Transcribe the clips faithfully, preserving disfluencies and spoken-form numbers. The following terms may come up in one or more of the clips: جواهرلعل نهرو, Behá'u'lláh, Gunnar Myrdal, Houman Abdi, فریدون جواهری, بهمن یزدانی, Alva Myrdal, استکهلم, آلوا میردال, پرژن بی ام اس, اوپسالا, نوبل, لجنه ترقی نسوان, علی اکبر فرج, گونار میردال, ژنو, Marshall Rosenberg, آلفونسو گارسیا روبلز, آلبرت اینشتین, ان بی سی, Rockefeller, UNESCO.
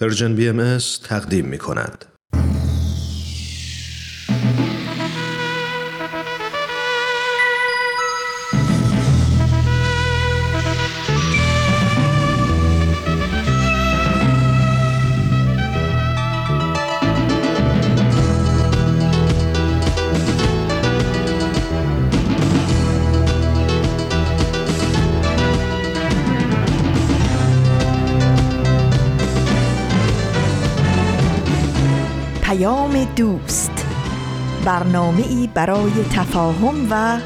پرژن بی ام اس تقدیم می کند. دوست، برنامه‌ای برای تفاهم و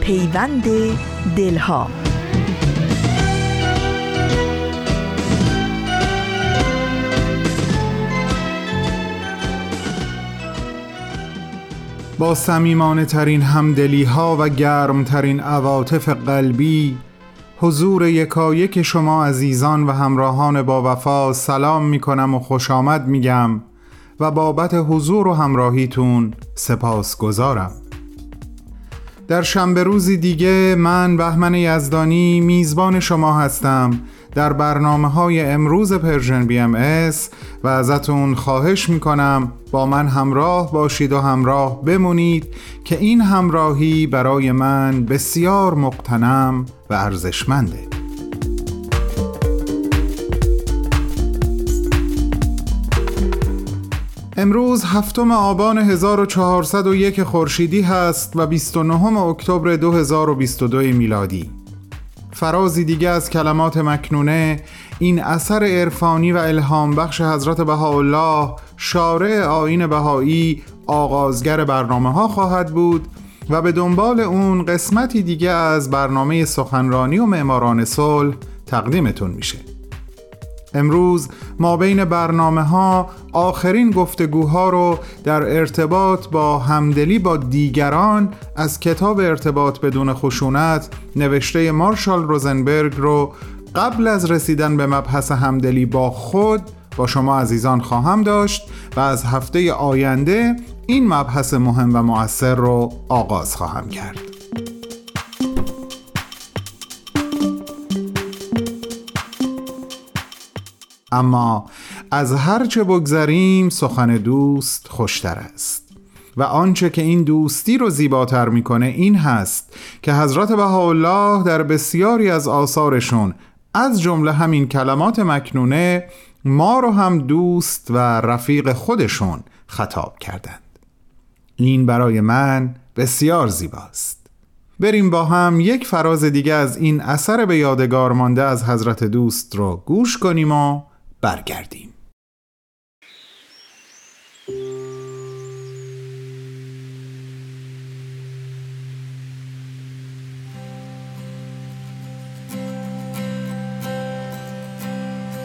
پیوند دلها. با صمیمانه ترین همدلی‌ها و گرم ترین عواطف قلبی حضور یکایک شما عزیزان و همراهان با وفا سلام می‌کنم و خوش آمد میگم و بابت حضور و همراهیتون سپاسگزارم. در شنبه روزی دیگه من بهمن یزدانی میزبان شما هستم در برنامه‌های امروز پرژن بی ام اس و ازتون خواهش میکنم با من همراه باشید و همراه بمونید که این همراهی برای من بسیار مقتنم و ارزشمنده. امروز هفتم آبان هزار و چهارصد و یک خورشیدی هست و بیست و نهم اکتبر دو هزار و بیست و دو میلادی. فرازی دیگه از کلمات مکنونه، این اثر عرفانی و الهام بخش حضرت بهاءالله شارع آیین بهایی آغازگر برنامه ها خواهد بود و به دنبال اون قسمتی دیگه از برنامه سخنرانی و معماران صلح تقدیمتون میشه. امروز ما بین برنامه ها آخرین گفتگوها رو در ارتباط با همدلی با دیگران از کتاب ارتباط بدون خشونت نوشته مارشال روزنبرگ رو قبل از رسیدن به مبحث همدلی با خود با شما عزیزان خواهم داشت و از هفته آینده این مبحث مهم و مؤثر رو آغاز خواهم کرد. اما از هر چه بگذریم سخن دوست خوشتر است و آنچه که این دوستی رو زیباتر میکنه این هست که حضرت بهاءالله در بسیاری از آثارشون از جمله همین کلمات مکنونه ما رو هم دوست و رفیق خودشون خطاب کردند. این برای من بسیار زیباست. بریم با هم یک فراز دیگه از این اثر به یادگار مانده از حضرت دوست رو گوش کنیم و برگردیم.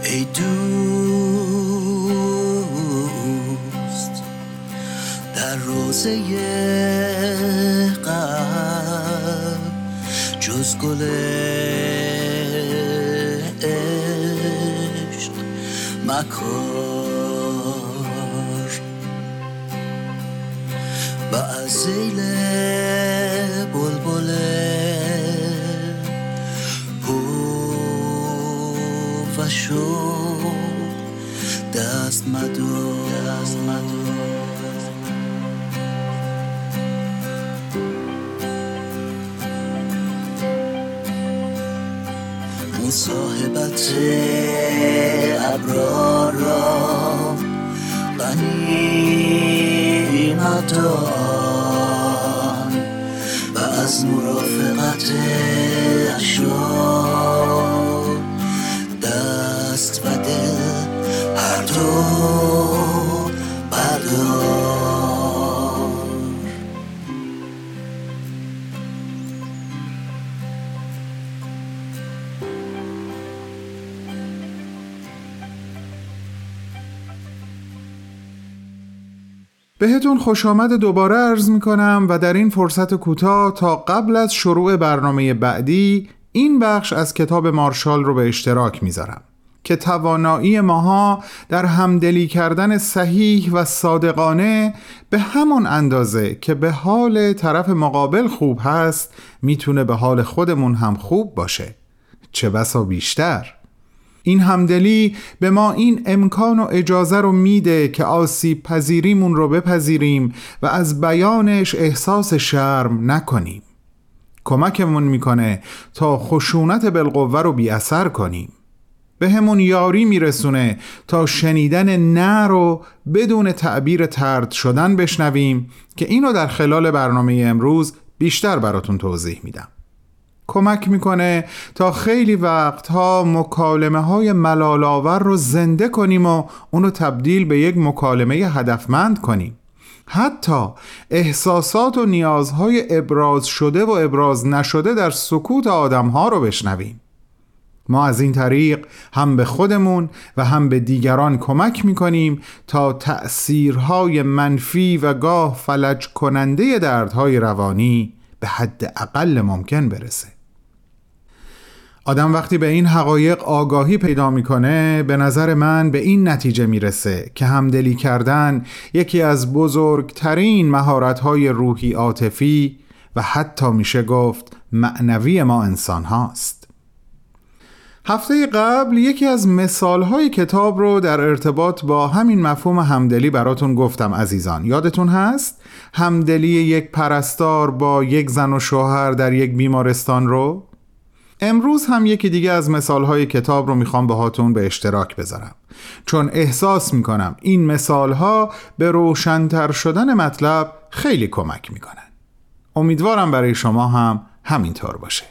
ای دوست در روزه قبر جز گل مکار و از زیل بلبل پو و شو دست مدار. مصاحبت ابرار را غنیمت دان و از مرافقت اشرار دست و دل هر دو بردار. بهتون خوش آمد دوباره عرض می کنم و در این فرصت کوتاه تا قبل از شروع برنامه بعدی این بخش از کتاب مارشال رو به اشتراک میذارم که توانایی ماها در همدلی کردن صحیح و صادقانه به همون اندازه که به حال طرف مقابل خوب هست میتونه به حال خودمون هم خوب باشه، چه بسا بیشتر. این همدلی به ما این امکان و اجازه رو میده که آسیب پذیریمون رو بپذیریم و از بیانش احساس شرم نکنیم. کمکمون میکنه تا خشونت بالقوه رو بی اثر کنیم. به همون یاری میرسونه تا شنیدن نه رو بدون تعبیر طرد شدن بشنویم که اینو در خلال برنامه امروز بیشتر براتون توضیح میدم. کمک میکنه تا خیلی وقتها مکالمه های ملال‌آور رو زنده کنیم و اونو تبدیل به یک مکالمه هدفمند کنیم. حتی احساسات و نیازهای ابراز شده و ابراز نشده در سکوت آدمها رو بشنویم. ما از این طریق هم به خودمون و هم به دیگران کمک میکنیم تا تأثیرهای منفی و گاه فلج کننده دردهای روانی به حد اقل ممکن برسه. آدم وقتی به این حقایق آگاهی پیدا میکنه، به نظر من به این نتیجه میرسه که همدلی کردن یکی از بزرگترین مهارت‌های روحی عاطفی و حتی میشه گفت معنوی ما انسان هاست. هفته قبل یکی از مثالهای کتاب رو در ارتباط با همین مفهوم همدلی براتون گفتم عزیزان. یادتون هست؟ همدلی یک پرستار با یک زن و شوهر در یک بیمارستان رو؟ امروز هم یکی دیگه از مثالهای کتاب رو میخوام باهاتون به اشتراک بذارم، چون احساس میکنم این مثالها به روشن‌تر شدن مطلب خیلی کمک میکنن. امیدوارم برای شما هم همینطور باشه.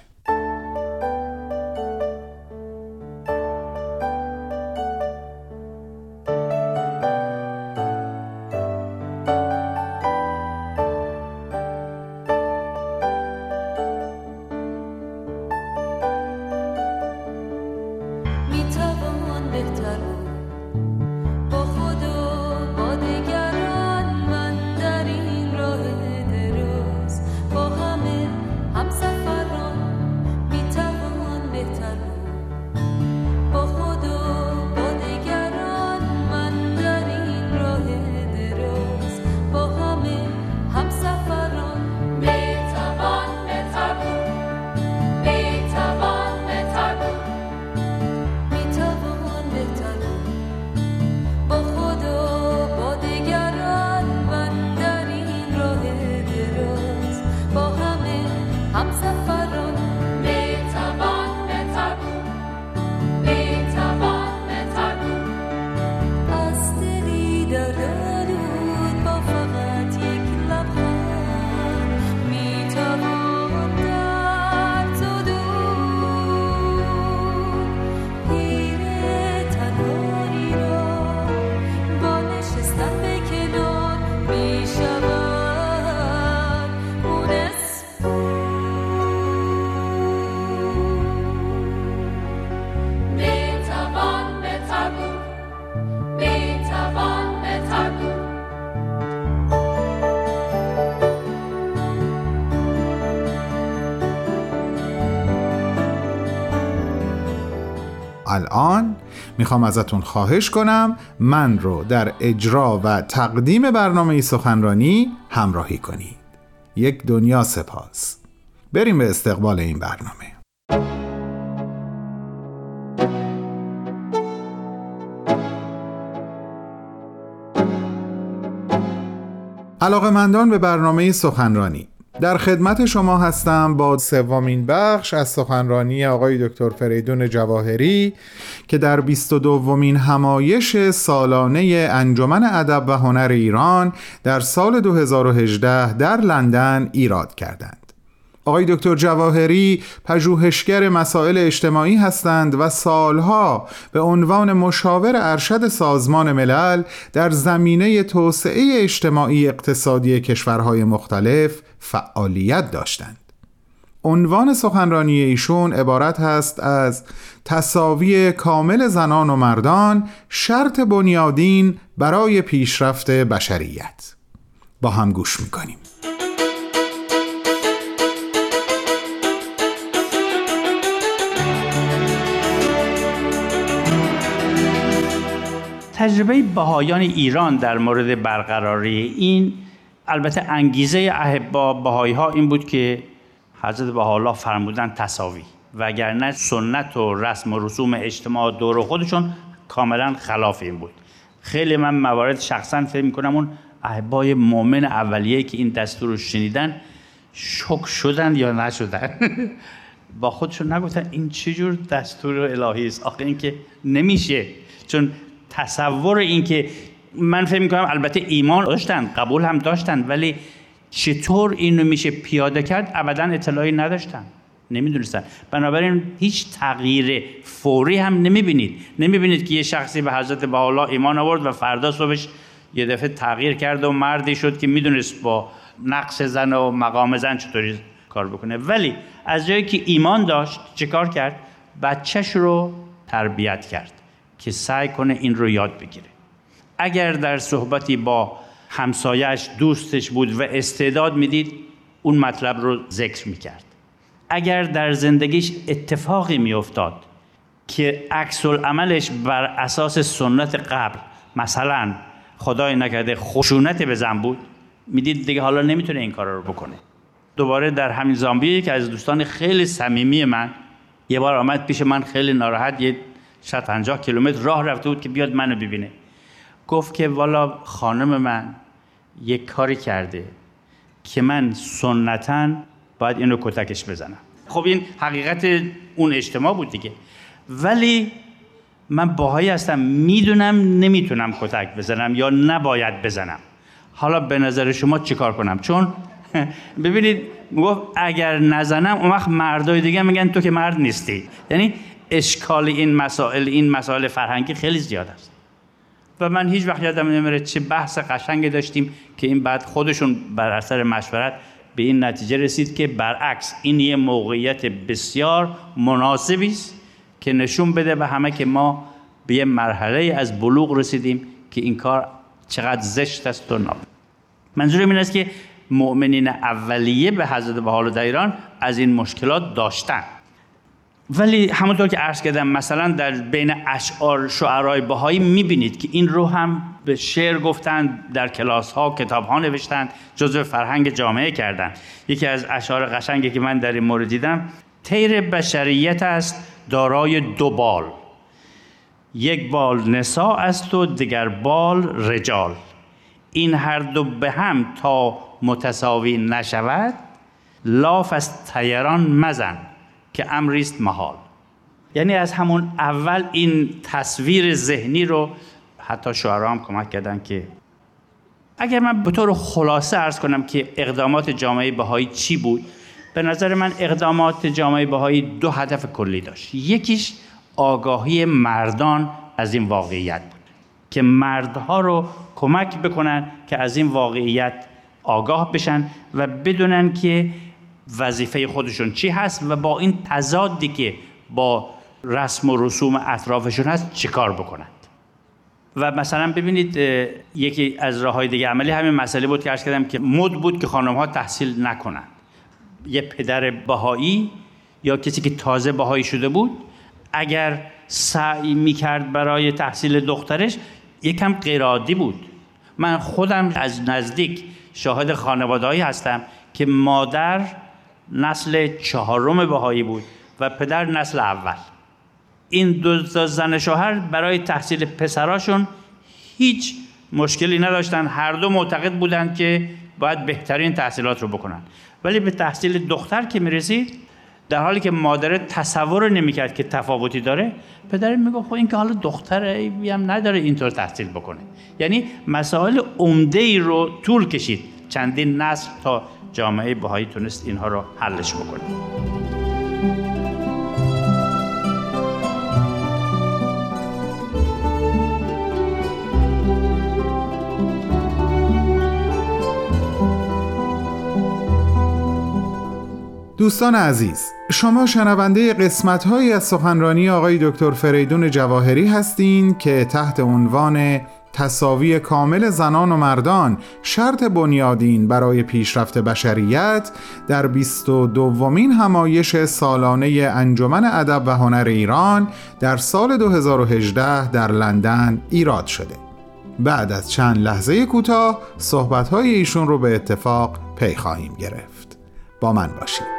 الان میخوام ازتون خواهش کنم من رو در اجرا و تقدیم برنامه سخنرانی همراهی کنید. یک دنیا سپاس. بریم به استقبال این برنامه. علاقه‌مندان به برنامه سخنرانی، در خدمت شما هستم با سومین بخش از سخنرانی آقای دکتر فریدون جواهری که در بیست و دومین همایش سالانه انجمن ادب و هنر ایران در سال دو هزار و هجده در لندن ایراد کردند. آقای دکتر جواهری پژوهشگر مسائل اجتماعی هستند و سالها به عنوان مشاور ارشد سازمان ملل در زمینه توسعه اجتماعی اقتصادی کشورهای مختلف فعالیت داشتند. عنوان سخنرانی ایشون عبارت هست از تساوی کامل زنان و مردان، شرط بنیادین برای پیشرفت بشریت. با هم گوش میکنیم. تجربه بهایان ایران در مورد برقراری این، البته انگیزه احباب بهایی ها این بود که حضرت بهاءالله فرمودن تساوی، وگرنه سنت و رسم و رسوم اجتماع دور خودشون کاملا خلاف این بود. خیلی من موارد شخصا فکر میکنم اون احبای مومن اولیه که این دستور رو شنیدن شک شدن یا نشدن با خودشون نگفتن این چجور دستور الهی است؟ آخه این که نمیشه. چون تصور این که من فکر میکنم البته ایمان داشتن، قبول هم داشتن، ولی چطور اینو میشه پیاده کرد ابدا اطلاعی نداشتن، نمیدونستن. بنابراین هیچ تغییر فوری هم نمیبینید. نمیبینید که یه شخصی به حضرت بهاءالله ایمان آورد و فردا صبحش یه دفعه تغییر کرد و مردی شد که میدونست با نقش زن و مقام زن چطوری کار بکنه. ولی از جایی که ایمان داشت چه کار کرد؟ بچهش رو تربیت کرد که سعی کنه این رو یاد بگیره. اگر در صحبتی با همسایه‌اش دوستش بود و استعداد میدید اون مطلب رو ذکر میکرد. اگر در زندگیش اتفاقی میافتاد که عکس العملش بر اساس سنت قبل، مثلا خدای نکرده خشونت به زن بود، میدید دیگه حالا نمیتونه این کارا رو بکنه. دوباره در همین زامبیه که از دوستان خیلی صمیمی من یه بار آمد پیش من، خیلی ناراحت، یه شاید پنجاه کیلومتر راه رفته بود که بیاد منو ببینه. گفت که والا خانم من یه کاری کرده که من سنتاً باید اینو کتکش بزنم. خب این حقیقت اون اجتماع بود دیگه. ولی من باهایی هستم، میدونم نمیتونم کتک بزنم یا نباید بزنم. حالا به نظر شما چیکار کنم؟ چون ببینید میگفت اگر نزنم اون وقت مردای دیگه میگن تو که مرد نیستی. یعنی اشکال این مسائل این مسائل فرهنگی خیلی زیاد است. و من هیچ وقت یادم نمیره چه بحث قشنگی داشتیم که این بعد خودشون بر اثر مشورت به این نتیجه رسید که برعکس این یه موقعیت بسیار مناسبی است که نشون بده به همه که ما به یه مرحله از بلوغ رسیدیم که این کار چقدر زشت است و ناب. منظورم این است که مؤمنین اولیه به حضرت بهاءالله در ایران از این مشکلات داشتن. ولی همونطور که عرض کردم مثلا در بین اشعار شعرای بهایی میبینید که این رو هم به شعر گفتن، در کلاس ها کتاب ها نوشتن، جزو فرهنگ جامعه کردن. یکی از اشعار قشنگی که من در این مورد دیدم، طیر بشریت است دارای دو بال، یک بال نساء است و دیگر بال رجال، این هر دو به هم تا متساوی نشود لاف از طیران مزن که امریست محال. یعنی از همون اول این تصویر ذهنی رو حتی شعرا هم کمک کردن. که اگر من به طور خلاصه عرض کنم که اقدامات جامعه بهایی چی بود، به نظر من اقدامات جامعه بهایی دو هدف کلی داشت. یکیش آگاهی مردان از این واقعیت بود که مردها رو کمک بکنن که از این واقعیت آگاه بشن و بدونن که وظیفه خودشون چی هست و با این تضادی که با رسم و رسوم اطرافشون هست چیکار بکنند. و مثلا ببینید یکی از راه‌های دیگه عملی همین مسئله بود که عرض کردم که مد بود که خانم‌ها تحصیل نکنند. یه پدر بهایی یا کسی که تازه بهایی شده بود اگر سعی می‌کرد برای تحصیل دخترش یکم غیرعادی بود. من خودم از نزدیک شاهد خانواده‌ای هستم که مادر نسل چهارم بهایی بود و پدر نسل اول. این دو زن شوهر برای تحصیل پسراشون هیچ مشکلی نداشتن، هر دو معتقد بودند که باید بهترین تحصیلات رو بکنن. ولی به تحصیل دختر که میرسید، در حالی که مادر تصور نمیکرد که تفاوتی داره، پدر میگفت خب این که حالا دختره هم نداره اینطور تحصیل بکنه. یعنی مسائل عمده‌ای رو طول کشید چندین نسل تا جامعه بهایی تونست اینها رو حلش بکنه. دوستان عزیز، شما شنونده قسمت‌هایی از سخنرانی آقای دکتر فریدون جواهری هستین که تحت عنوان تساوی کامل زنان و مردان شرط بنیادین برای پیشرفت بشریت در بیست و دومین همایش سالانه انجمن ادب و هنر ایران در سال دو هزار و هجده در لندن ایراد شده. بعد از چند لحظه کوتاه صحبت‌های ایشون رو به اتفاق پی خواهیم گرفت. با من باشید.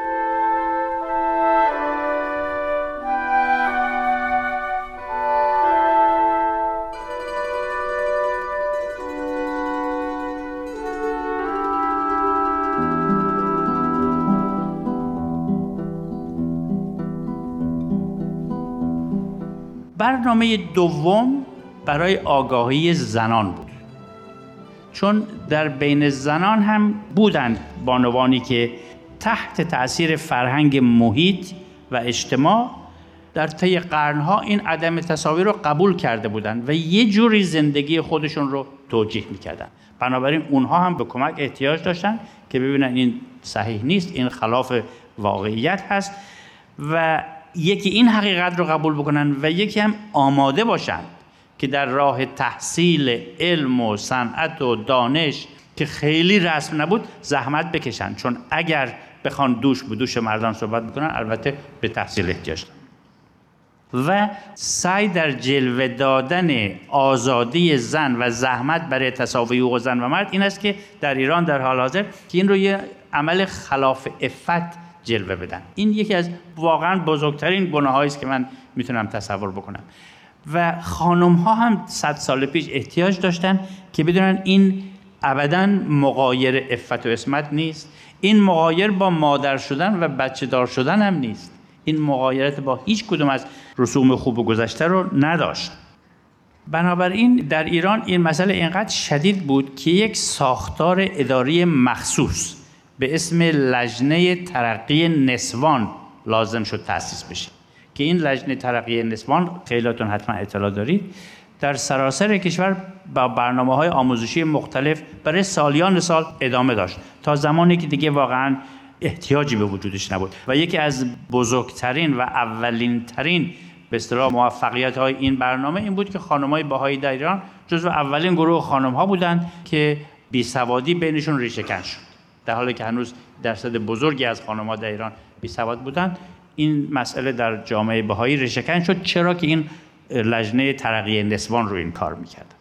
برنامه دوم برای آگاهی زنان بود، چون در بین زنان هم بودند بانوانی که تحت تأثیر فرهنگ محیط و اجتماع در طی قرنها این عدم تساوی رو قبول کرده بودند و یه جوری زندگی خودشون رو توجیه میکردن. بنابراین اونها هم به کمک احتیاج داشتن که ببینن این صحیح نیست، این خلاف واقعیت هست، و یکی این حقیقت رو قبول بکنن و یکی هم آماده باشن که در راه تحصیل علم و صنعت و دانش که خیلی رسم نبود زحمت بکشن، چون اگر بخوان دوش به دوش مردان صحبت بکنن البته به تحصیل احتیاج دارن. و سعی در جلوه دادن آزادی زن و زحمت برای تساوی حقوق زن و مرد این است که در ایران در حال حاضر که این رو یه عمل خلاف عفت جلوه بدن. این یکی از واقعا بزرگترین گناهایی است که من میتونم تصور بکنم. و خانم ها هم صد سال پیش احتیاج داشتن که بدونن این ابداً مغایر عفت و عصمت نیست، این مغایر با مادر شدن و بچه دار شدن هم نیست، این مغایرت با هیچ کدوم از رسوم خوب و گذشته رو نداشت. بنابراین در ایران این مسئله اینقدر شدید بود که یک ساختار اداری مخصوص به اسم لجنه ترقی نسوان لازم شد تأسیس بشه، که این لجنه ترقی نسوان خیلیاتون حتما اطلاع دارید در سراسر کشور با برنامه‌های آموزشی مختلف برای سالیان سال ادامه داشت تا زمانی که دیگه واقعاً احتیاجی به وجودش نبود. و یکی از بزرگترین و اولین ترین به اصطلاح موفقیت های این برنامه این بود که خانم‌های بهائی در ایران جزو اولین گروه خانم‌ها بودند که بیسوادی بینشون ریشه کن شد، در حالی که هنوز درصد بزرگی از خانم‌ها در ایران بیسواد بودند. این مسئله در جامعه بهائی ریشه کن شد، چرا که این لجنه ترقی نسوان رو این کار می‌کرد.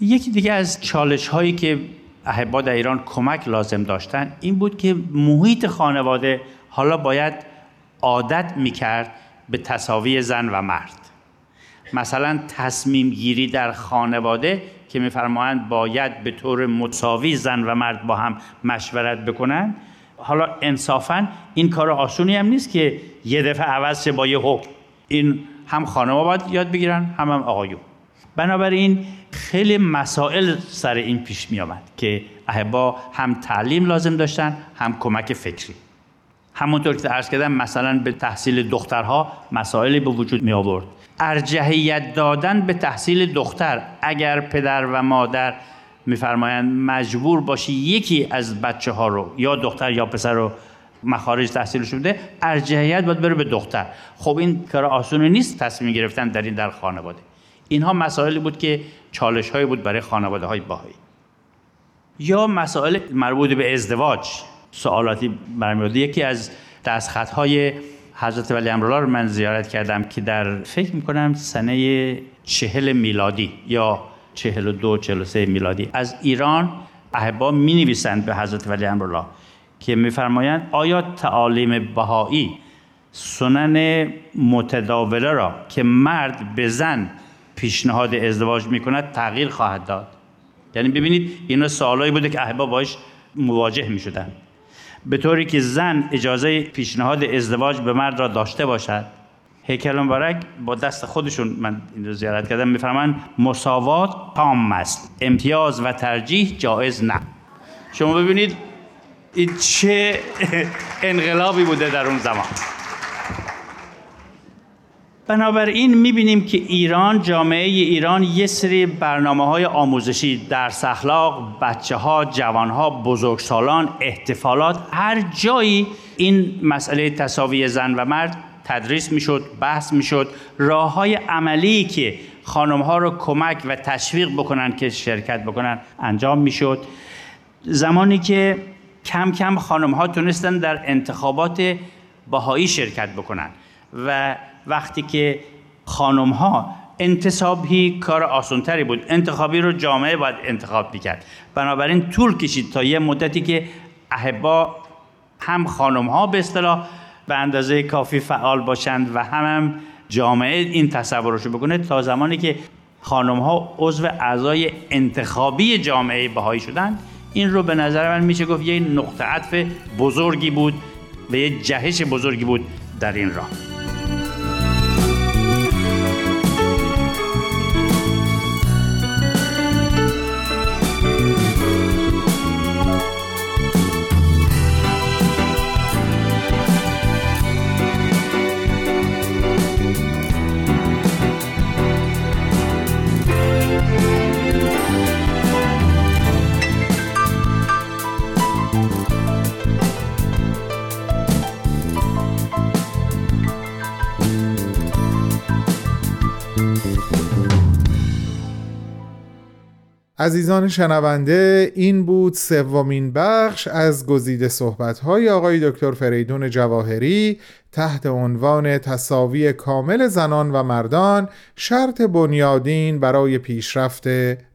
یکی دیگه از چالش‌هایی که احبا در ایران کمک لازم داشتن این بود که محیط خانواده حالا باید عادت میکرد به تساوی زن و مرد. مثلا تصمیم گیری در خانواده که میفرمایند باید به طور مساوی زن و مرد با هم مشورت بکنن، حالا انصافا این کار آسونی هم نیست که یه دفعه عوض شه با یه حکم. این هم خانم‌ها باید یاد بگیرن هم هم آقایون. بنابراین خیلی مسائل سر این پیش می آمد که احبا هم تعلیم لازم داشتن هم کمک فکری. همونطور که عرض کردم مثلا به تحصیل دخترها مسائلی به وجود می آورد. ارجحیت دادن به تحصیل دختر، اگر پدر و مادر می فرمایند مجبور باشی یکی از بچه ها رو یا دختر یا پسر رو مخارج تحصیلش بده، ارجحیت باید بره به دختر. خب این کار آسونی نیست تصمیم گرفتن در این در خانواده. اینها مسائلی بود که چالش هایی بود برای خانواده های بهائی. یا مسائل مربوط به ازدواج، سوالاتی برمیاد. یکی از دستخط های حضرت ولی امرالله رو من زیارت کردم که در فکر میکنم سنه چهل میلادی یا چهل و دو چهل و سه میلادی از ایران احبا می نویسند به حضرت ولی امرالله که میفرمایند آیا تعالیم بهائی سنن متداوله را که مرد به زن پیشنهاد ازدواج میکند تغییر خواهد داد؟ یعنی ببینید اینا سوالایی بوده که احبا باهاش مواجه میشدن، به طوری که زن اجازه پیشنهاد ازدواج به مرد را داشته باشد. هیکل مبارک با دست خودشون من این رو زیارت کردم میفرمان مساوات تام است، امتیاز و ترجیح جایز نه. شما ببینید این چه انقلابی بوده در اون زمان. بنابراین میبینیم که ایران، جامعه ایران یه سری برنامه‌های آموزشی، درس اخلاق، بچه‌ها، جوان‌ها، بزرگسالان، احتفالات، هر جایی این مسئله تساوی زن و مرد تدریس میشد، بحث میشد. راه‌های عملی که خانم‌ها رو کمک و تشویق بکنن که شرکت بکنن انجام میشد. زمانی که کم کم خانم‌ها تونستن در انتخابات بهائی شرکت بکنن و وقتی که خانم ها انتصابی کار آسانتری بود، انتخابی رو جامعه باید انتخاب میکرد. بنابراین طول کشید تا یه مدتی که احبا هم خانم ها به اصطلاح به اندازه کافی فعال باشند و هم, هم جامعه این تصورشو بکنه، تا زمانی که خانم ها عضو اعضای انتخابی جامعه بهائی شدند. این رو به نظر من میشه گفت یه نقطه عطف بزرگی بود و یه جهش بزرگی بود در این راه. عزیزان شنونده، این بود سومین بخش از گزیده صحبت‌های آقای دکتر فریدون جواهری تحت عنوان تساوی کامل زنان و مردان، شرط بنیادین برای پیشرفت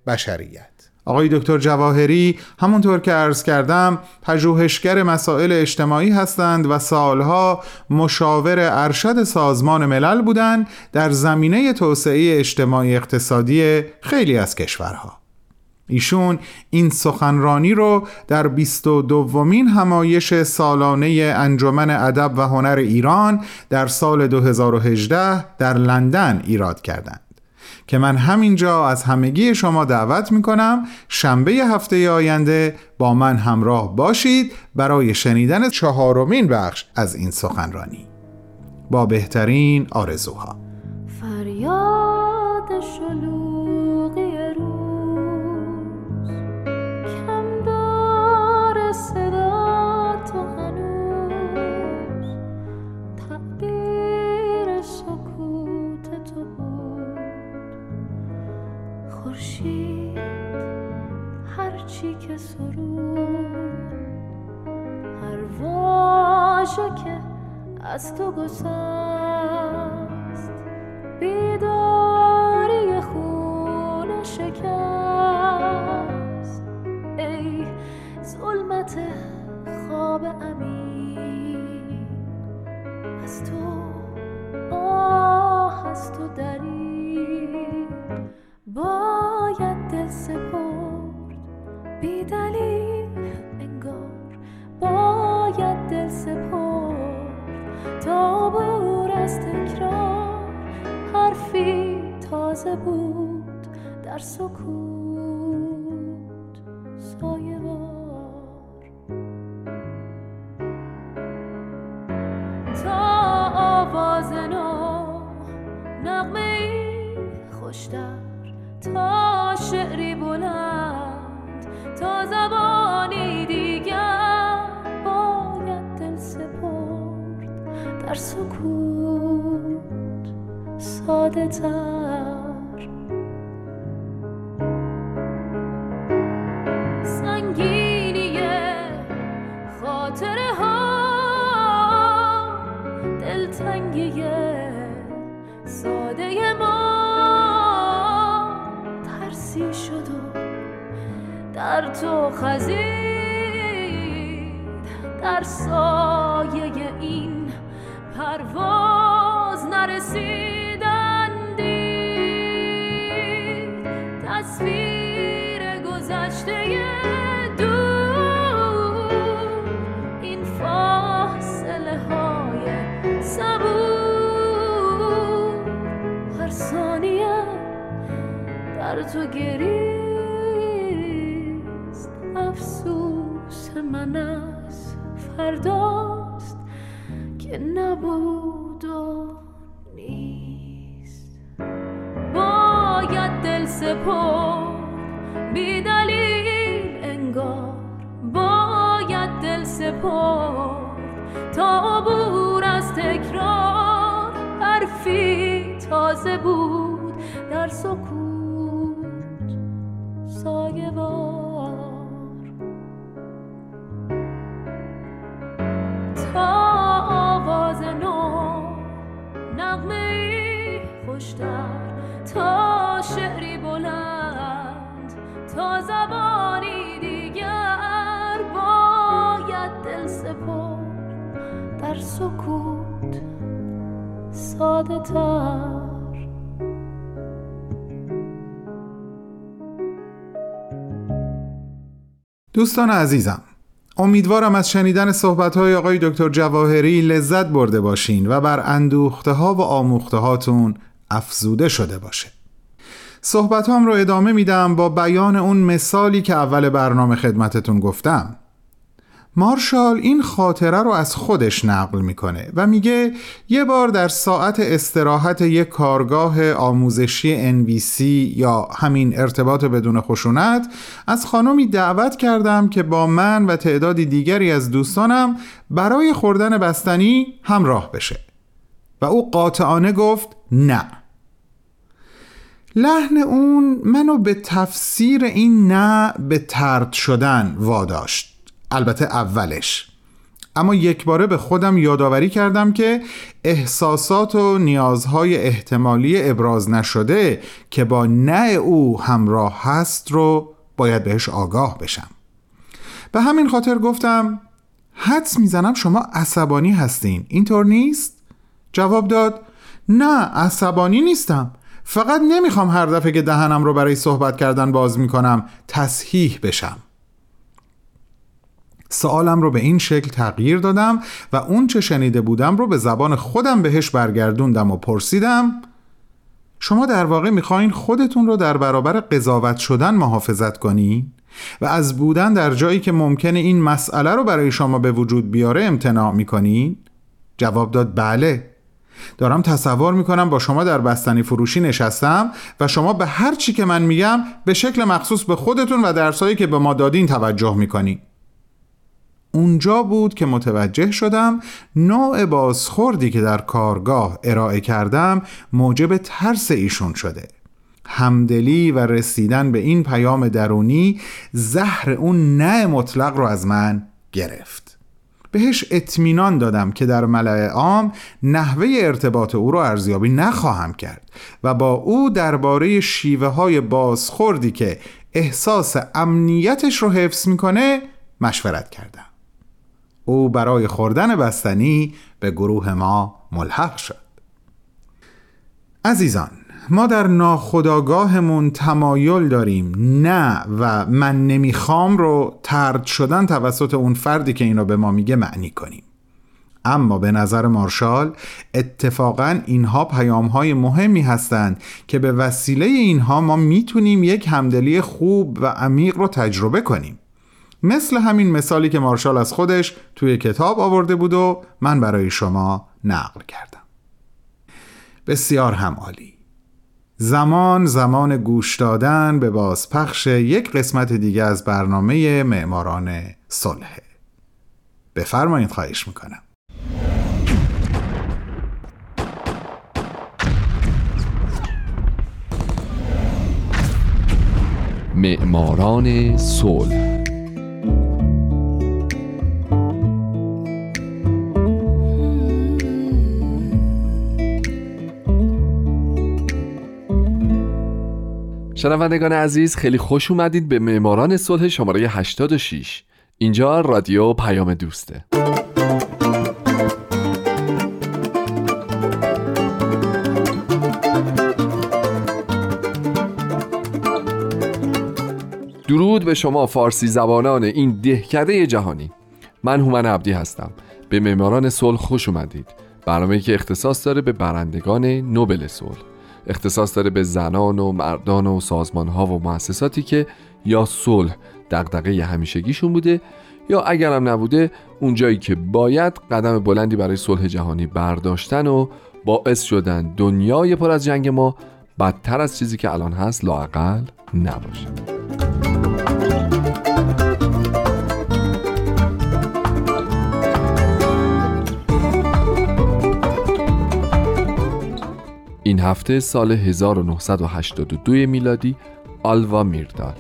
بشریت. آقای دکتر جواهری همونطور که عرض کردم پژوهشگر مسائل اجتماعی هستند و سالها مشاور ارشد سازمان ملل بودند در زمینه توسعه اجتماعی اقتصادی خیلی از کشورها. ایشون این سخنرانی رو در بیست و دومین همایش سالانه انجمن ادب و هنر ایران در سال دو هزار و هجده در لندن ایراد کردند که من همینجا از همگی شما دعوت میکنم شنبه هفته آینده با من همراه باشید برای شنیدن چهارمین بخش از این سخنرانی. با بهترین آرزوها. فریاد شلوغی روز، کم دار صدا تو هنوز، تقدیر سکوت تو بود. خورشید هرچی که سرود، هر واژه که از تو گسست، بیداری خون شکست. ای ظلمت خواب امین، از تو آه، از تو دریغ باید دل سپرد، بی دلیل انگار باید دل سپرد. تا عبور از تکرار حرفی تازه بود، در سکوت سایه وار. تا آواز نو، نغمه‌ای خوشتر، تا شعری بلند، تا زبانی دیگر باید دل سپرد، در سکوت ساده تر. سنگینی خاطره ها، دلتنگی ساده ما، ترسی شد و در تو خزید، در سایه این پرواز نرسیدندی. تصویر گذشته دور، این فاصله های صبور، هر ثانیه در تو گریست. افسوس من از فرداست که نبود و نیست. باید دل سپرد، بی دلیل انگار باید دل سپرد. تا عبور از تکرار حرفی تازه بود، در سکوت سایه وار. تا آواز نو، نغمه‌ای خوشتر، تا شعری بلند، تا زبانی دیگر باید دل سپرد، در سکوت ساده تر. دوستان عزیزم، امیدوارم از شنیدن صحبت‌های آقای دکتر جواهری لذت برده باشین و بر اندوخته‌ها و آموخته‌هاتون افزوده شده باشه. صحبتام رو ادامه میدم با بیان اون مثالی که اول برنامه خدمتتون گفتم. مارشال این خاطره رو از خودش نقل میکنه و میگه یه بار در ساعت استراحت یک کارگاه آموزشی ان بی سی یا همین ارتباط بدون خشونت از خانمی دعوت کردم که با من و تعدادی دیگری از دوستانم برای خوردن بستنی همراه بشه و او قاطعانه گفت نه. لحن اون منو به تفسیر این نه به طرد شدن واداشت، البته اولش، اما یک باره به خودم یادآوری کردم که احساسات و نیازهای احتمالی ابراز نشده که با نه او همراه هست رو باید بهش آگاه بشم. به همین خاطر گفتم حدس میزنم شما عصبانی هستین، اینطور نیست؟ جواب داد نه عصبانی نیستم، فقط نمیخوام هر دفعه که دهنم رو برای صحبت کردن باز میکنم تصحیح بشم. سوالم رو به این شکل تغییر دادم و اون چه شنیده بودم رو به زبان خودم بهش برگردوندم و پرسیدم شما در واقع میخواین خودتون رو در برابر قضاوت شدن محافظت کنین و از بودن در جایی که ممکنه این مسئله رو برای شما به وجود بیاره امتناع میکنین؟ جواب داد بله. دارم تصور میکنم با شما در بستنی فروشی نشستم و شما به هر چی که من میگم به شکل مخصوص به خودتون و درسایی که به ما دادین توجه میکنی. اونجا بود که متوجه شدم نوع بازخوردی که در کارگاه ارائه کردم موجب ترس ایشون شده. همدلی و رسیدن به این پیام درونی زهر اون نه مطلق رو از من گرفت. بهش اطمینان دادم که در ملأ عام نحوه ارتباط او را ارزیابی نخواهم کرد و با او درباره شیوه های بازخوردی که احساس امنیتش رو حفظ میکنه مشورت کردم. او برای خوردن بستنی به گروه ما ملحق شد. عزیزان، ما در ناخودآگاهمون تمایل داریم نه و من نمیخوام رو طرد شدن توسط اون فردی که اینو به ما میگه معنی کنیم. اما به نظر مارشال اتفاقاً اینها پیام‌های مهمی هستند که به وسیله اینها ما میتونیم یک همدلی خوب و عمیق رو تجربه کنیم. مثل همین مثالی که مارشال از خودش توی کتاب آورده بود و من برای شما نقل کردم. بسیار هم عالی. زمان زمان گوش دادن به بازپخش یک قسمت دیگه از برنامه معماران صلح. بفرمایید، خواهش میکنم. معماران صلح. شنوندگان عزیز، خیلی خوش اومدید به معماران صلح شماره هشتاد و شش. اینجا رادیو پیام دوسته. درود به شما فارسی زبانان این دهکده جهانی. من هومن عبدی هستم. به معماران صلح خوش اومدید. برنامه‌ای که اختصاص داره به برندگان نوبل صلح، اختصاص داره به زنان و مردان و سازمان‌ها و مؤسساتی که یا صلح دغدغه همیشگیشون بوده یا اگر هم نبوده اونجایی که باید قدم بلندی برای صلح جهانی برداشتن و باعث شدن دنیای پر از جنگ ما بدتر از چیزی که الان هست لااقل نباشه. این هفته سال هزار و نهصد و هشتاد و دو میلادی، آلوا میردال.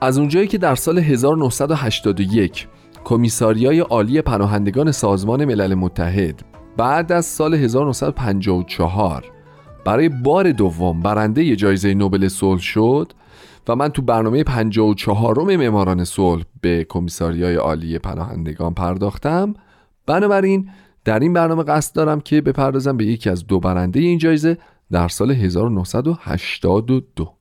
از اونجایی که در سال هزار و نهصد و هشتاد و یک کمیساریای عالی پناهندگان سازمان ملل متحد بعد از سال هزار و نهصد و پنجاه و چهار برای بار دوم برنده ی جایزه نوبل صلح شد و من تو برنامه پنجاه و چهارم معماران صلح به کمیساریای عالی پناهندگان پرداختم. بنابراین در این برنامه قصد دارم که بپردازم به یکی از دو برنده این جایزه در سال هزار و نهصد و هشتاد و دو.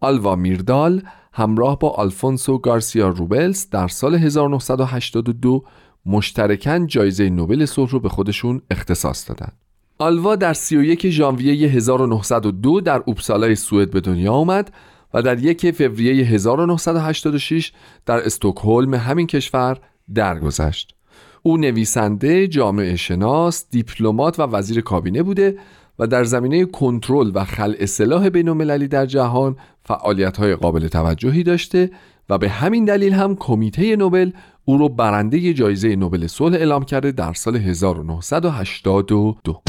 آلوا میردال همراه با آلفونسو گارسیا روبلز در سال هزار و نهصد و هشتاد و دو مشترکاً جایزه نوبل صلح رو به خودشون اختصاص دادن. آلوا در سی و یک ژانویه هزار و نهصد و دو در اوپسالای سوئد به دنیا آمد و در یکم فوریه هزار و نهصد و هشتاد و شش در استکهلم همین کشور درگذشت. او نویسنده، جامعه شناس، دیپلمات و وزیر کابینه بوده و در زمینه کنترل و خلع سلاح بین‌المللی در جهان فعالیت‌های قابل توجهی داشته و به همین دلیل هم کمیته نوبل او را برنده جایزه نوبل صلح اعلام کرده در سال هزار و نهصد و هشتاد و دو.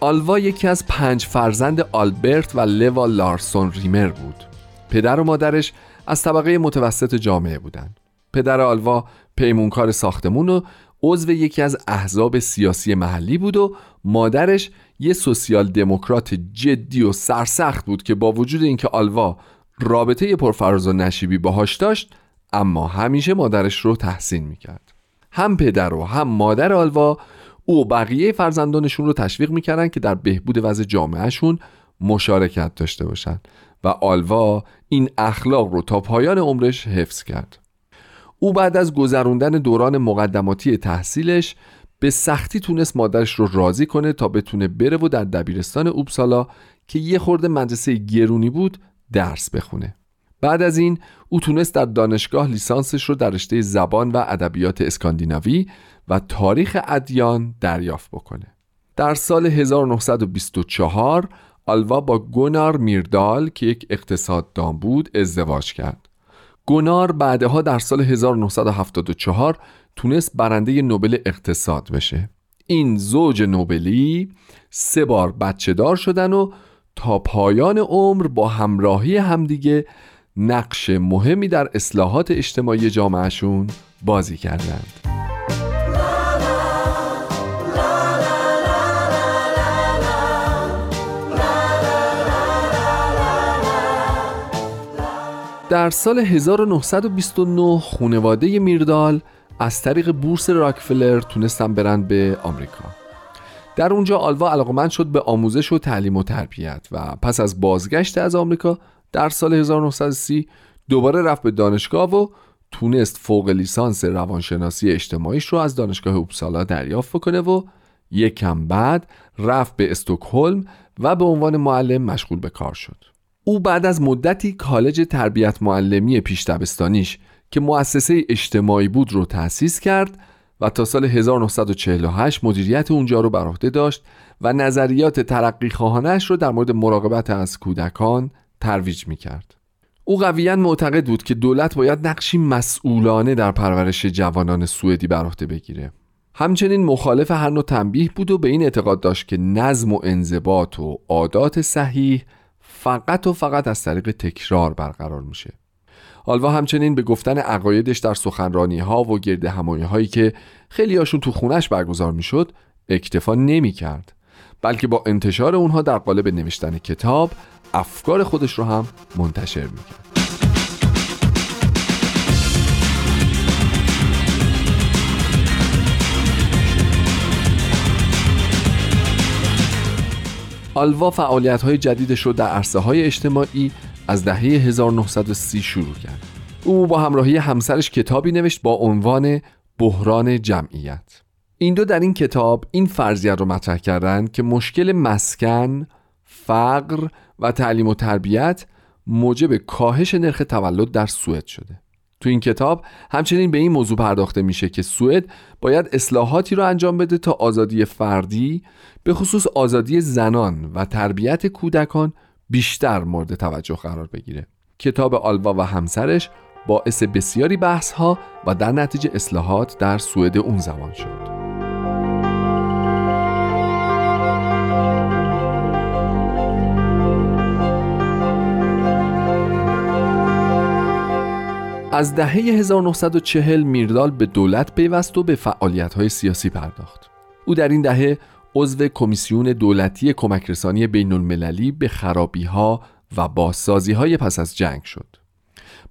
آلوا یکی از پنج فرزند آلبرت و لوا لارسون ریمر بود. پدر و مادرش از طبقه متوسط جامعه بودند. پدر آلوا پیمونکار ساختمون و عضو یکی از احزاب سیاسی محلی بود و مادرش یه سوسیال دموکرات جدی و سرسخت بود که با وجود اینکه آلوا رابطه پرفراز و نشیبی باهاش داشت، اما همیشه مادرش رو تحسین میکرد. هم پدر و هم مادر آلوا او بقیه فرزندانشون رو تشویق میکردن که در بهبود وضع جامعهشون مشارکت داشته باشن و آلوا این اخلاق رو تا پایان عمرش حفظ کرد. او بعد از گذروندن دوران مقدماتی تحصیلش به سختی تونست مادرش رو راضی کنه تا بتونه بره و در دبیرستان اوبسالا که یه خورده مدرسه گرونی بود درس بخونه. بعد از این او تونست در دانشگاه لیسانسش رو در رشته زبان و ادبیات اسکاندیناوی و تاریخ ادیان دریافت بکنه. در سال هزار و نهصد و بیست و چهار آلوا با گونار میردال که یک اقتصاددان بود ازدواج کرد. گونار بعدها در سال هزار و نهصد و هفتاد و چهار تونست برنده نوبل اقتصاد بشه. این زوج نوبلی سه بار بچه دار شدن و تا پایان عمر با همراهی همدیگه نقش مهمی در اصلاحات اجتماعی جامعهشون بازی کردند. در سال هزار و نهصد و بیست و نه خانواده میردال از طریق بورس راکفلر تونستن برن به آمریکا. در اونجا آلوا علاقمند شد به آموزش و تعلیم و تربیت و پس از بازگشت از آمریکا در سال هزار و نهصد و سی دوباره رفت به دانشگاه و تونست فوق لیسانس روانشناسی اجتماعیش رو از دانشگاه اوبسالا دریافت کنه و یکم بعد رفت به استکهلم و به عنوان معلم مشغول به کار شد. او بعد از مدتی کالج تربیت معلمی پیش دبستانیش که مؤسسه اجتماعی بود رو تأسیس کرد و تا سال هزار و نهصد و چهل و هشت مدیریت اونجا رو بر عهده داشت و نظریات ترقی خواهانش رو در مورد مراقبت از کودکان ترویج میکرد. او قویاً معتقد بود که دولت باید نقشی مسئولانه در پرورش جوانان سوئدی بر عهده بگیره. همچنین مخالف هر نوع تنبیه بود و به این اعتقاد داشت که نظم و انضباط و عادات صحیح فقط و فقط از طریق تکرار برقرار میشه. آلوا همچنین به گفتن عقایدش در سخنرانی ها و گرد همایی هایی که خیلی هاشون تو خونش برگزار میشد اکتفا نمی کرد، بلکه با انتشار اونها در قالب نوشتن کتاب افکار خودش رو هم منتشر می کرد. آلوا فعالیت‌های جدیدش رو در عرصه‌های اجتماعی از دهه هزار و نهصد و سی شروع کرد. او با همراهی همسرش کتابی نوشت با عنوان بحران جمعیت. این دو در این کتاب این فرضیه رو مطرح کردند که مشکل مسکن، فقر و تعلیم و تربیت موجب کاهش نرخ تولد در سوئد شده. تو این کتاب همچنین به این موضوع پرداخته میشه که سوئد باید اصلاحاتی را انجام بده تا آزادی فردی، به خصوص آزادی زنان و تربیت کودکان بیشتر مورد توجه قرار بگیره. کتاب آلوا و همسرش باعث بسیاری بحث ها و در نتیجه اصلاحات در سوئد اون زمان شد. از دهه هزار و نهصد و چهل میردال به دولت پیوست و به فعالیت‌های سیاسی پرداخت. او در این دهه عضو کمیسیون دولتی کمک رسانی بین‌المللی به خرابی‌ها و بازسازی‌های پس از جنگ شد.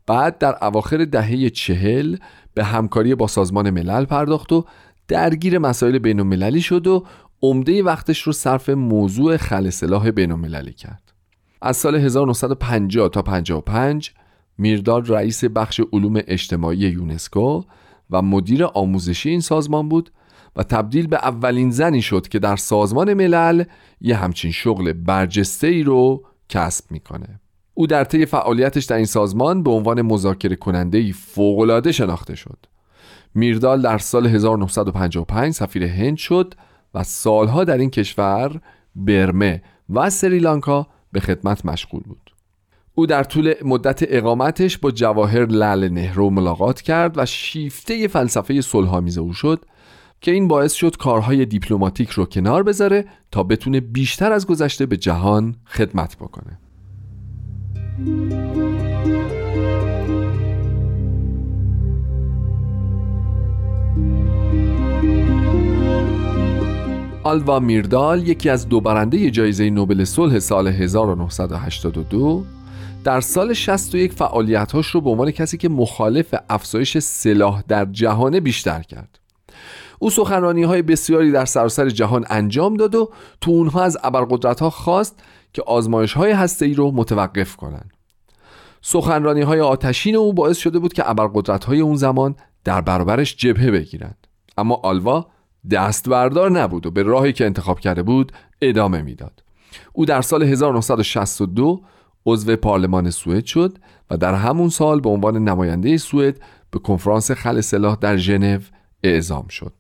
بعد در اواخر دهه چهل به همکاری با سازمان ملل پرداخت و درگیر مسائل بین‌المللی شد و عمده وقتش رو صرف موضوع خلسلاح بین‌المللی کرد. از سال هزار و نهصد و پنجاه تا پنجاه و پنج میردال رئیس بخش علوم اجتماعی یونسکو و مدیر آموزشی این سازمان بود و تبدیل به اولین زنی شد که در سازمان ملل یه همچین شغل برجسته‌ای رو کسب میکنه. او در طی فعالیتش در این سازمان به عنوان مذاکره کننده‌ای فوق‌العاده شناخته شد. میردال در سال هزار و نهصد و پنجاه و پنج سفیر هند شد و سالها در این کشور، برمه و سریلانکا به خدمت مشغول بود. او در طول مدت اقامتش با جواهرلعل نهرو ملاقات کرد و شیفته فلسفه صلح‌آمیز او شد که این باعث شد کارهای دیپلماتیک رو کنار بذاره تا بتونه بیشتر از گذشته به جهان خدمت بکنه. آلوا میردال، یکی از دو برنده جایزه نوبل صلح سال هزار و نهصد و هشتاد و دو، در سال شصت و یک فعالیت‌هاش رو به عنوان کسی که مخالف افزایش سلاح در جهان بیشتر کرد. او سخنرانی‌های بسیاری در سراسر جهان انجام داد و تو اونها از ابرقدرت‌ها خواست که آزمایش‌های هسته‌ای رو متوقف کنند. سخنرانی‌های آتشین او باعث شده بود که ابرقدرت‌های اون زمان در برابرش جبهه بگیرند. اما آلوا دست بردار نبود و به راهی که انتخاب کرده بود ادامه میداد. او در سال هزار و نهصد و شصت و دو عضو پارلمان سوئد شد و در همون سال به عنوان نماینده سوئد به کنفرانس خلع سلاح در ژنو اعزام شد.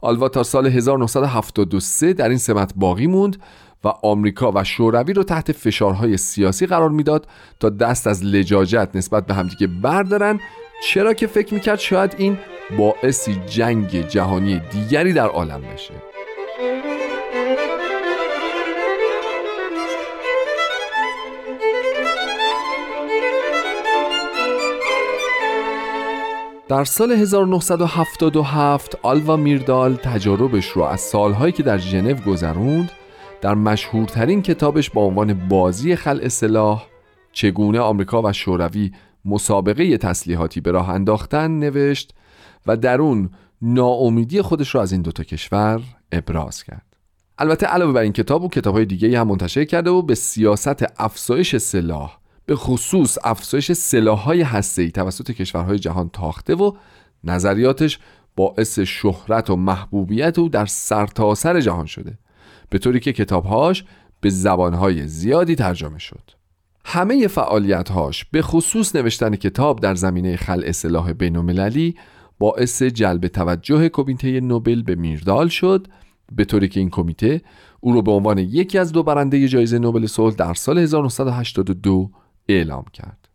آلوا تا سال هزار و نهصد و هفتاد و سه در این سمت باقی موند و آمریکا و شوروی رو تحت فشارهای سیاسی قرار میداد تا دست از لجاجت نسبت به همدیگه بردارن، چرا که فکر میکرد شاید این باعثی جنگ جهانی دیگری در عالم بشه. در سال هزار و نهصد و هفتاد و هفت آلوا میردال تجاربش رو از سالهایی که در ژنو گذروند در مشهورترین کتابش با عنوان بازی خلع سلاح، چگونه آمریکا و شوروی مسابقه تسلیحاتی به راه انداختن نوشت و در اون ناامیدی خودش رو از این دوتا کشور ابراز کرد. البته علاوه بر این کتاب و کتاب‌های دیگه‌ای هم منتشر کرده و به سیاست افزایش سلاح، به خصوص افزایش سلاح‌های هسته‌ای توسط کشورهای جهان تاخته و نظریاتش باعث شهرت و محبوبیت او در سرتاسر جهان شده، به طوری که کتاب‌هاش به زبان‌های زیادی ترجمه شد. همه فعالیت‌هاش به خصوص نوشتن کتاب در زمینه خلع سلاح بین‌المللی باعث جلب توجه کمیته نوبل به میردال شد، به طوری که این کمیته او را به عنوان یکی از دو برنده جایزه نوبل صلح در سال هزار و نهصد و هشتاد و دو اعلام کرد.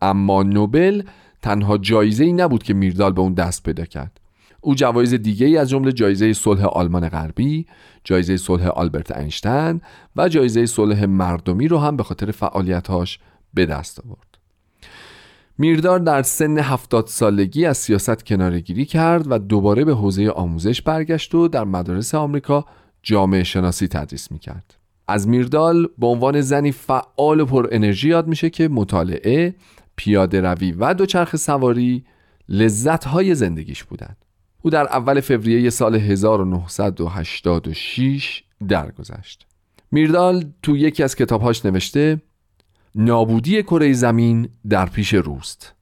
اما نوبل تنها جایزه‌ای نبود که میردال به اون دست پیدا کرد. او جوایز دیگه‌ای از جمله جایزه صلح آلمان غربی، جایزه صلح آلبرت اینشتین و جایزه صلح مردمی رو هم به خاطر فعالیت‌هاش به دست آورد. میردال در سن هفتاد سالگی از سیاست کناره‌گیری کرد و دوباره به حوزه آموزش برگشت و در مدارس آمریکا جامعه شناسی تدریس می‌کرد. از میردال به عنوان زنی فعال و پر انرژی یاد میشه که مطالعه، پیاده‌روی و دوچرخه سواری لذت‌های زندگیش بودند. او در اول فوریه سال هزار و نهصد و هشتاد و شش درگذشت. میردال تو یکی از کتاب‌هاش نوشته: نابودی کره زمین در پیش روست.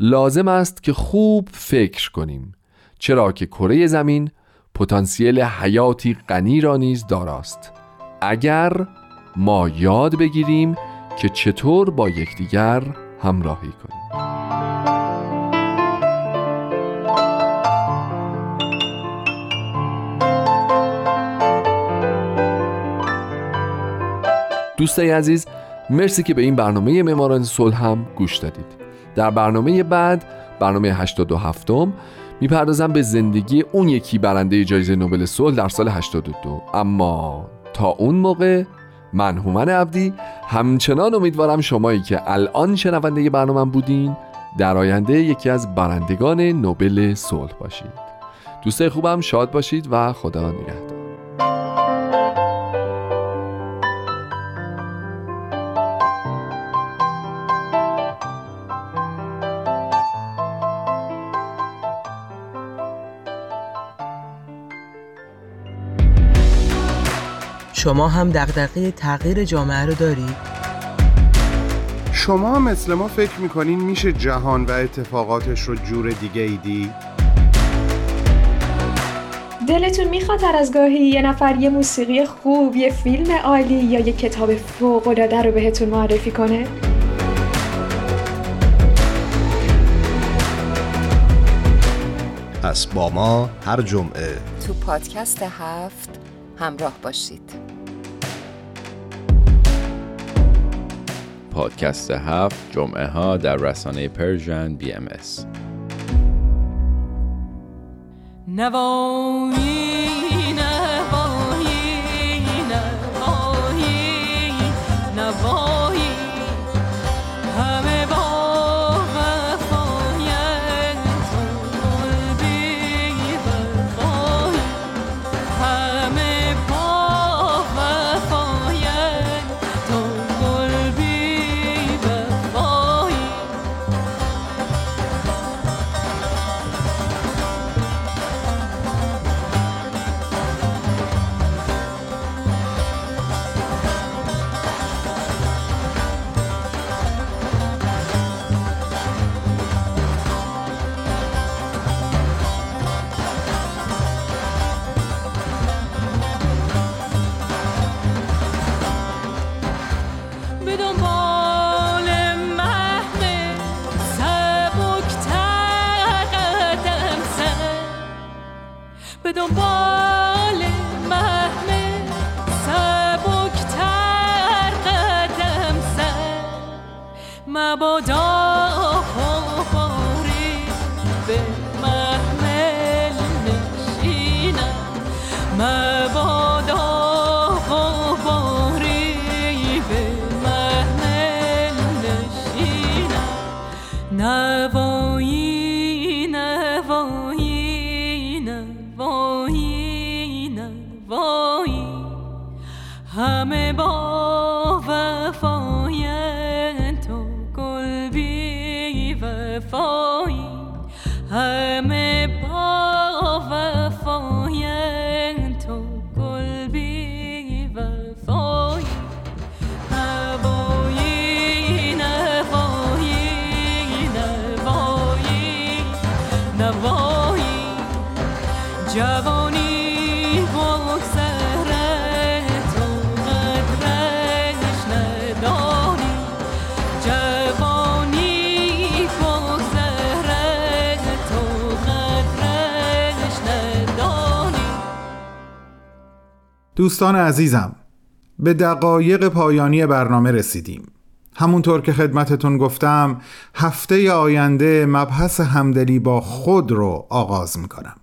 لازم است که خوب فکر کنیم، چرا که کره زمین پتانسیل حیاتی غنی را نیز داراست، اگر ما یاد بگیریم که چطور با یکدیگر همراهی کنیم. دوستای عزیز، مرسی که به این برنامه معماران صلح هم گوش دادید. در برنامه بعد، برنامه هشتاد و هفت، میپردازم به زندگی اون یکی برنده جایزه نوبل صلح در سال هشتاد و دو. اما تا اون موقع، من هومن عبدی همچنان امیدوارم شمایی که الان شنونده برنامه بودین در آینده یکی از برندگان نوبل صلح باشید. دوستای خوبم، شاد باشید و خدا نگهدار. شما هم دغدغه تغییر جامعه رو دارید؟ شما مثل ما فکر میکنین میشه جهان و اتفاقاتش رو جور دیگه ای دید؟ دلتون میخواد هر از گاهی یه نفر یه موسیقی خوب، یه فیلم عالی یا یه کتاب فوق‌العاده رو بهتون معرفی کنه؟ پس با ما هر جمعه تو پادکست هفت همراه باشید. پادکست هفت، جمعه ها در رسانه پرژن بی ام اس. همه با وفای تو گل بی وفایی، همه با وفای تو گل بی وفایی، هوایی نوایی نوایی نوایی جوانی. دوستان عزیزم، به دقایق پایانی برنامه رسیدیم. همونطور که خدمتتون گفتم، هفته آینده مبحث همدلی با خود رو آغاز میکنم،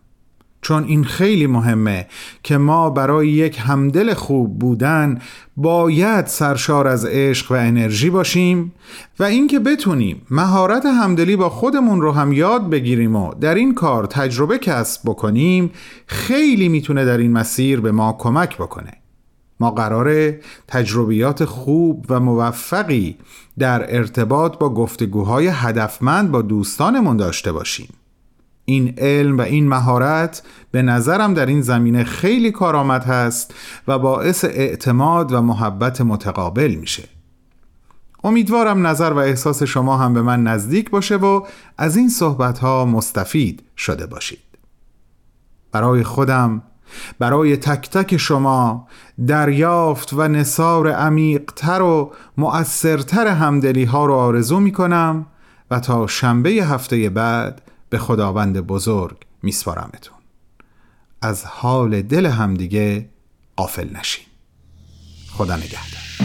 چون این خیلی مهمه که ما برای یک همدل خوب بودن باید سرشار از عشق و انرژی باشیم و اینکه بتونیم مهارت همدلی با خودمون رو هم یاد بگیریم و در این کار تجربه کسب بکنیم خیلی میتونه در این مسیر به ما کمک بکنه. ما قراره تجربیات خوب و موفقی در ارتباط با گفتگوهای هدفمند با دوستانمون داشته باشیم. این علم و این مهارت به نظرم در این زمینه خیلی کارآمد هست و باعث اعتماد و محبت متقابل میشه. امیدوارم نظر و احساس شما هم به من نزدیک باشه و از این صحبت‌ها مستفید شده باشید. برای خودم، برای تک تک شما، دریافت و نثار عمیق‌تر و مؤثرتر همدلی‌ها رو آرزو می‌کنم و تا شنبه هفته بعد به خداوند بزرگ میسپارمتون. از حال دل همدیگه غافل نشین. خدا نگهدار.